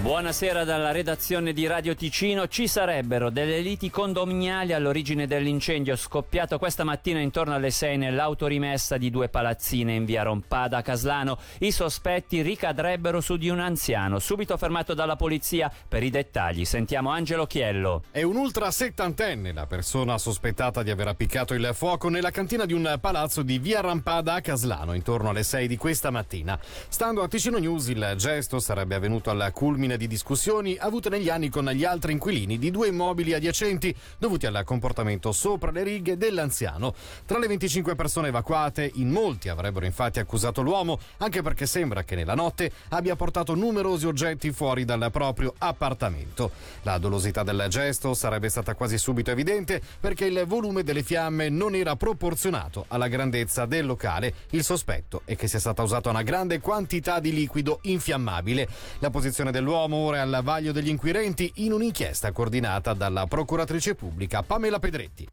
Buonasera dalla redazione di Radio Ticino. Ci sarebbero delle liti condominiali all'origine dell'incendio scoppiato questa mattina intorno alle 6 nell'autorimessa di due palazzine in via Rompada a Caslano. I sospetti ricadrebbero su di un anziano, subito fermato dalla polizia. Per i dettagli sentiamo Angelo Chiello. È un ultra settantenne la persona sospettata di aver appiccato il fuoco nella cantina di un palazzo di via Rampada a Caslano intorno alle 6 di questa mattina. Stando a Ticino News, il gesto sarebbe avvenuto alla culmine di discussioni avute negli anni con gli altri inquilini di due immobili adiacenti dovuti al comportamento sopra le righe dell'anziano. Tra le 25 persone evacuate, in molti avrebbero infatti accusato l'uomo, anche perché sembra che nella notte abbia portato numerosi oggetti fuori dal proprio appartamento. La dolosità del gesto sarebbe stata quasi subito evidente perché il volume delle fiamme non era proporzionato alla grandezza del locale. Il sospetto è che sia stata usata una grande quantità di liquido infiammabile. La posizione dell'uomo ora è al vaglio degli inquirenti in un'inchiesta coordinata dalla procuratrice pubblica Pamela Pedretti.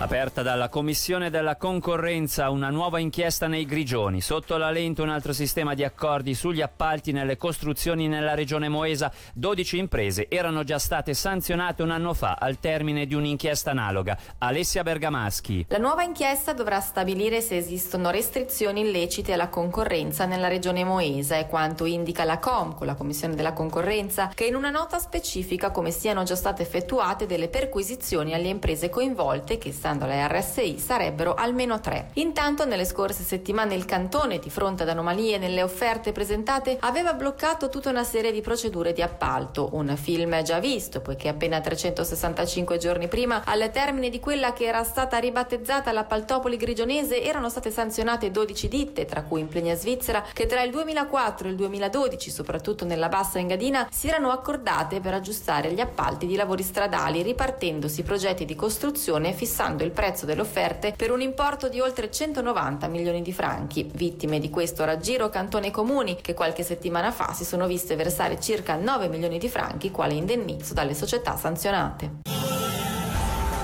Aperta dalla Commissione della Concorrenza una nuova inchiesta nei Grigioni. Sotto la lente un altro sistema di accordi sugli appalti nelle costruzioni nella regione moesa. 12 imprese erano già state sanzionate un anno fa al termine di un'inchiesta analoga. Alessia Bergamaschi. La nuova inchiesta dovrà stabilire se esistono restrizioni illecite alla concorrenza nella regione moesa, e quanto indica la COMCO, la Commissione della Concorrenza, che in una nota specifica come siano già state effettuate delle perquisizioni alle imprese coinvolte che alle RSI sarebbero almeno 3. Intanto nelle scorse settimane il Cantone, di fronte ad anomalie nelle offerte presentate, aveva bloccato tutta una serie di procedure di appalto, un film già visto, poiché appena 365 giorni prima, al termine di quella che era stata ribattezzata l'appaltopoli grigionese, erano state sanzionate 12 ditte, tra cui Implenia Svizzera, che tra il 2004 e il 2012, soprattutto nella bassa Engadina, si erano accordate per aggiustare gli appalti di lavori stradali, ripartendosi progetti di costruzione fissando il prezzo delle offerte per un importo di oltre 190 milioni di franchi. Vittime di questo raggiro cantone e comuni, che qualche settimana fa si sono viste versare circa 9 milioni di franchi quale indennizzo dalle società sanzionate.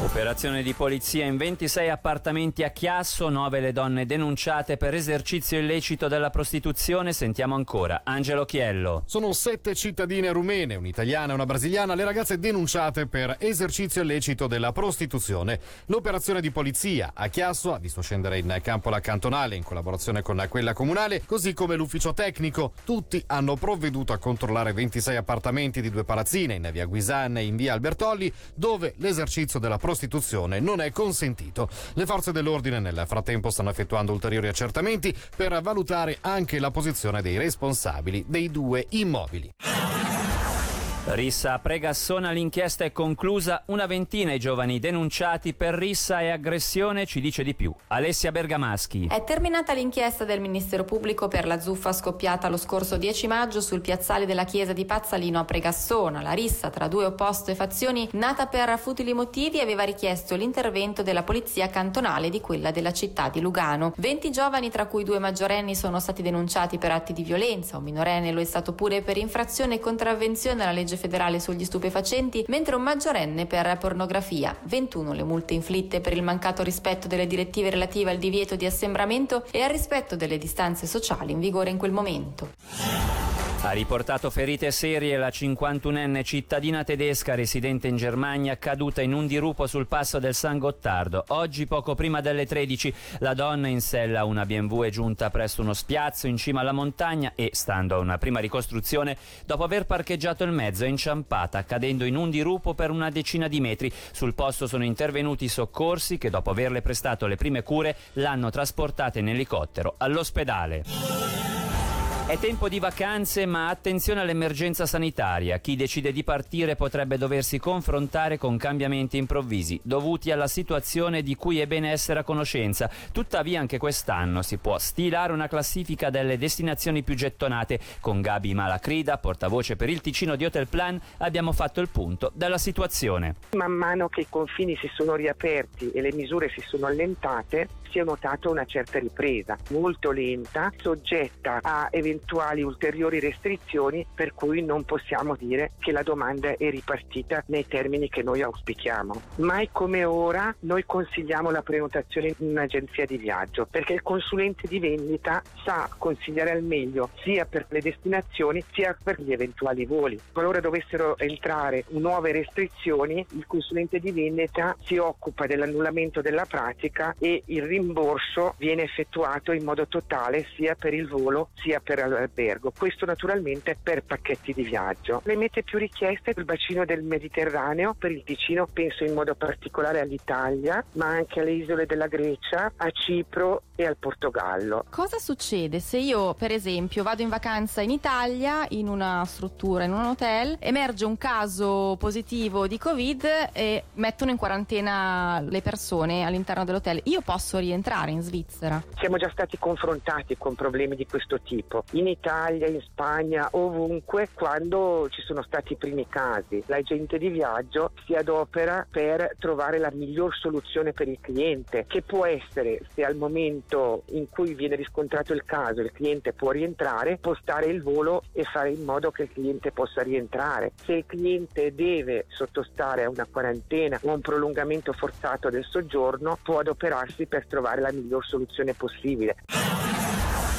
Operazione di polizia in 26 appartamenti a Chiasso, 9 le donne denunciate per esercizio illecito della prostituzione. Sentiamo ancora Angelo Chiello. Sono 7 cittadine rumene, un'italiana e una brasiliana, le ragazze denunciate per esercizio illecito della prostituzione. L'operazione di polizia a Chiasso ha visto scendere in campo la cantonale in collaborazione con quella comunale, così come l'ufficio tecnico. Tutti hanno provveduto a controllare 26 appartamenti di due palazzine in via Guisan e in via Albertolli, dove l'esercizio della prostituzione non è consentito. Le forze dell'ordine nel frattempo stanno effettuando ulteriori accertamenti per valutare anche la posizione dei responsabili dei due immobili. Rissa a Pregassona, l'inchiesta è conclusa. Una ventina i giovani denunciati per rissa e aggressione. Ci dice di più Alessia Bergamaschi. È terminata l'inchiesta del Ministero Pubblico per la zuffa scoppiata lo scorso 10 maggio sul piazzale della chiesa di Pazzalino a Pregassona. La rissa tra due opposte fazioni, nata per futili motivi, aveva richiesto l'intervento della polizia cantonale e di quella della città di Lugano. 20 giovani, tra cui 2 maggiorenni, sono stati denunciati per atti di violenza. Un minorenne lo è stato pure per infrazione e contravvenzione alla legge federale sugli stupefacenti, mentre un maggiorenne per pornografia. 21 le multe inflitte per il mancato rispetto delle direttive relative al divieto di assembramento e al rispetto delle distanze sociali in vigore in quel momento. Ha riportato ferite serie la 51enne cittadina tedesca residente in Germania, caduta in un dirupo sul passo del San Gottardo oggi poco prima delle 13. La donna, in sella a una BMW, è giunta presso uno spiazzo in cima alla montagna e, stando a una prima ricostruzione, dopo aver parcheggiato il mezzo è inciampata, cadendo in un dirupo per una decina di metri. Sul posto sono intervenuti i soccorsi che, dopo averle prestato le prime cure, l'hanno trasportata in elicottero all'ospedale. È tempo di vacanze, ma attenzione all'emergenza sanitaria. Chi decide di partire potrebbe doversi confrontare con cambiamenti improvvisi dovuti alla situazione di cui è bene essere a conoscenza. Tuttavia anche quest'anno si può stilare una classifica delle destinazioni più gettonate. Con Gabi Malacrida, portavoce per il Ticino di Hotelplan, abbiamo fatto il punto della situazione. Man mano che i confini si sono riaperti e le misure si sono allentate, si è notata una certa ripresa, molto lenta, soggetta a evidenziare eventuali ulteriori restrizioni, per cui non possiamo dire che la domanda è ripartita nei termini che noi auspichiamo. Mai come ora noi consigliamo la prenotazione in un'agenzia di viaggio, perché il consulente di vendita sa consigliare al meglio sia per le destinazioni sia per gli eventuali voli. Qualora dovessero entrare nuove restrizioni, il consulente di vendita si occupa dell'annullamento della pratica e il rimborso viene effettuato in modo totale sia per il volo sia per l'albergo. Questo naturalmente per pacchetti di viaggio. Le mete più richieste sul bacino del Mediterraneo, per il Ticino penso in modo particolare all'Italia, ma anche alle isole della Grecia, a Cipro e al Portogallo. Cosa succede se io, per esempio, vado in vacanza in Italia, in una struttura, in un hotel, emerge un caso positivo di Covid e mettono in quarantena le persone all'interno dell'hotel? Io posso rientrare in Svizzera? Siamo già stati confrontati con problemi di questo tipo, in Italia, in Spagna, ovunque, quando ci sono stati i primi casi. L'agente di viaggio si adopera per trovare la miglior soluzione per il cliente, che può essere, se al momento in cui viene riscontrato il caso il cliente può rientrare, postare il volo e fare in modo che il cliente possa rientrare. Se il cliente deve sottostare a una quarantena o un prolungamento forzato del soggiorno, può adoperarsi per trovare la miglior soluzione possibile.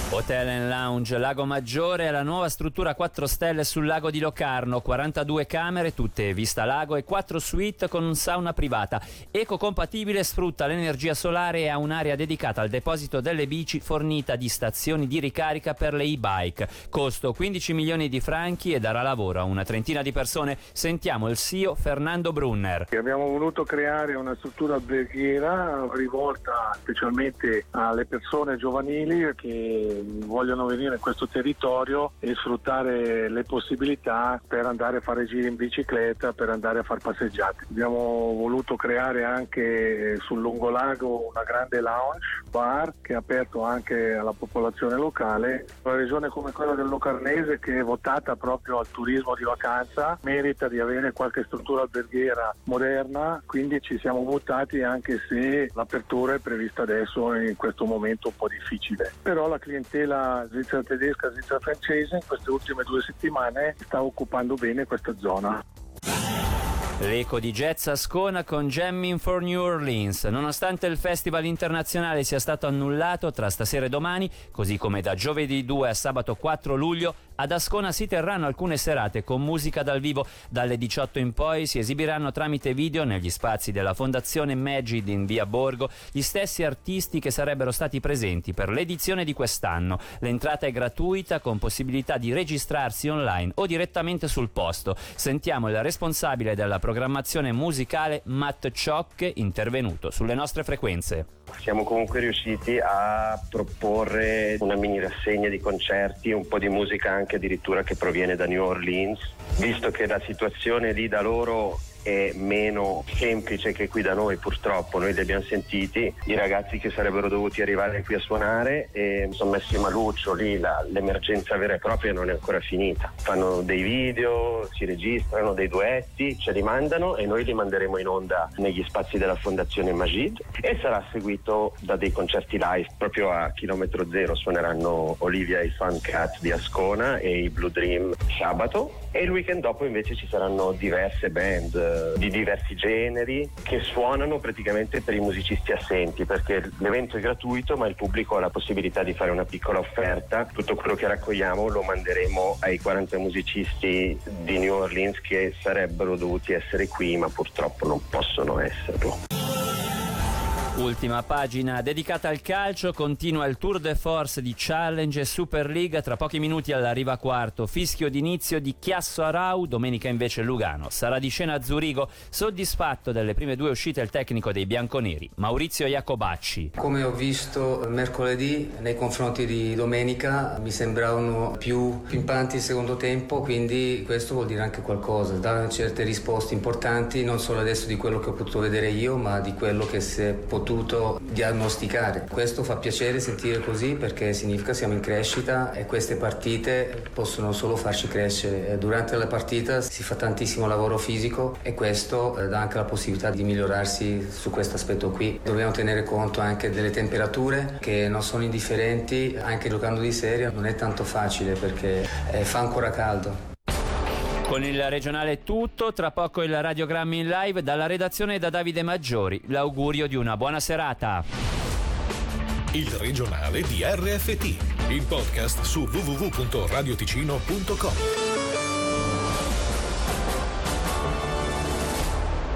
Hotel and Lounge Lago Maggiore è la nuova struttura 4 stelle sul lago di Locarno, 42 camere, tutte vista lago, e 4 suite con sauna privata. Ecocompatibile, sfrutta l'energia solare e ha un'area dedicata al deposito delle bici fornita di stazioni di ricarica per le e-bike. Costo 15 milioni di franchi e darà lavoro a una trentina di persone. Sentiamo il CEO Fernando Brunner. Abbiamo voluto creare una struttura alberghiera rivolta specialmente alle persone giovanili che vogliono venire in questo territorio e sfruttare le possibilità per andare a fare giri in bicicletta, per andare a far passeggiate. Abbiamo voluto creare anche sul lungolago una grande lounge bar che è aperto anche alla popolazione locale. Una regione come quella del Locarnese, che è votata proprio al turismo di vacanza, merita di avere qualche struttura alberghiera moderna, quindi ci siamo buttati, anche se l'apertura è prevista adesso in questo momento un po' difficile. Però la clientela svizzera tedesca, svizzera francese, in queste ultime 2 settimane sta occupando bene questa zona. L'eco di jazz a Scona con Jamming for New Orleans. Nonostante il festival internazionale sia stato annullato tra stasera e domani, così come da giovedì 2 a sabato 4 luglio, ad Ascona si terranno alcune serate con musica dal vivo. Dalle 18 in poi si esibiranno tramite video negli spazi della Fondazione Magid in via Borgo gli stessi artisti che sarebbero stati presenti per l'edizione di quest'anno. L'entrata è gratuita, con possibilità di registrarsi online o direttamente sul posto. Sentiamo il responsabile della programmazione musicale, Matt Choc, intervenuto sulle nostre frequenze. Siamo comunque riusciti a proporre una mini rassegna di concerti, un po' di musica anche addirittura che proviene da New Orleans, visto che la situazione lì da loro è meno semplice che qui da noi, purtroppo. Noi li abbiamo sentiti, i ragazzi che sarebbero dovuti arrivare qui a suonare e sono messi maluccio lì, l'emergenza vera e propria non è ancora finita. Fanno dei video, si registrano dei duetti, ce li mandano e noi li manderemo in onda negli spazi della Fondazione Magid, e sarà seguito da dei concerti live proprio a chilometro zero. Suoneranno Olivia e i Fun Cats di Ascona e i Blue Dream sabato, e il weekend dopo invece ci saranno diverse band di diversi generi che suonano praticamente per i musicisti assenti, perché l'evento è gratuito ma il pubblico ha la possibilità di fare una piccola offerta. Tutto quello che raccogliamo lo manderemo ai 40 musicisti di New Orleans che sarebbero dovuti essere qui ma purtroppo non possono esserlo. Ultima pagina dedicata al calcio. Continua il tour de force di Challenge e Superliga. Tra pochi minuti alla Riva Quarto, fischio d'inizio di Chiasso Arau. Domenica invece Lugano sarà di scena a Zurigo. Soddisfatto delle prime 2 uscite il tecnico dei bianconeri, Maurizio Iacobacci. Come ho visto mercoledì nei confronti di domenica, mi sembravano più pimpanti il secondo tempo, quindi questo vuol dire anche qualcosa. Davano certe risposte importanti, non solo adesso di quello che ho potuto vedere io, ma di quello che si è potuto potuto diagnosticare. Questo fa piacere sentire così, perché significa siamo in crescita e queste partite possono solo farci crescere. Durante la partita si fa tantissimo lavoro fisico e questo dà anche la possibilità di migliorarsi su questo aspetto qui. Dobbiamo tenere conto anche delle temperature che non sono indifferenti, anche giocando di serie non è tanto facile perché fa ancora caldo. Con il regionale è tutto, tra poco il radiogramma in live dalla redazione da Davide Maggiori. L'augurio di una buona serata. Il regionale di RFT, il podcast su www.radioticino.com.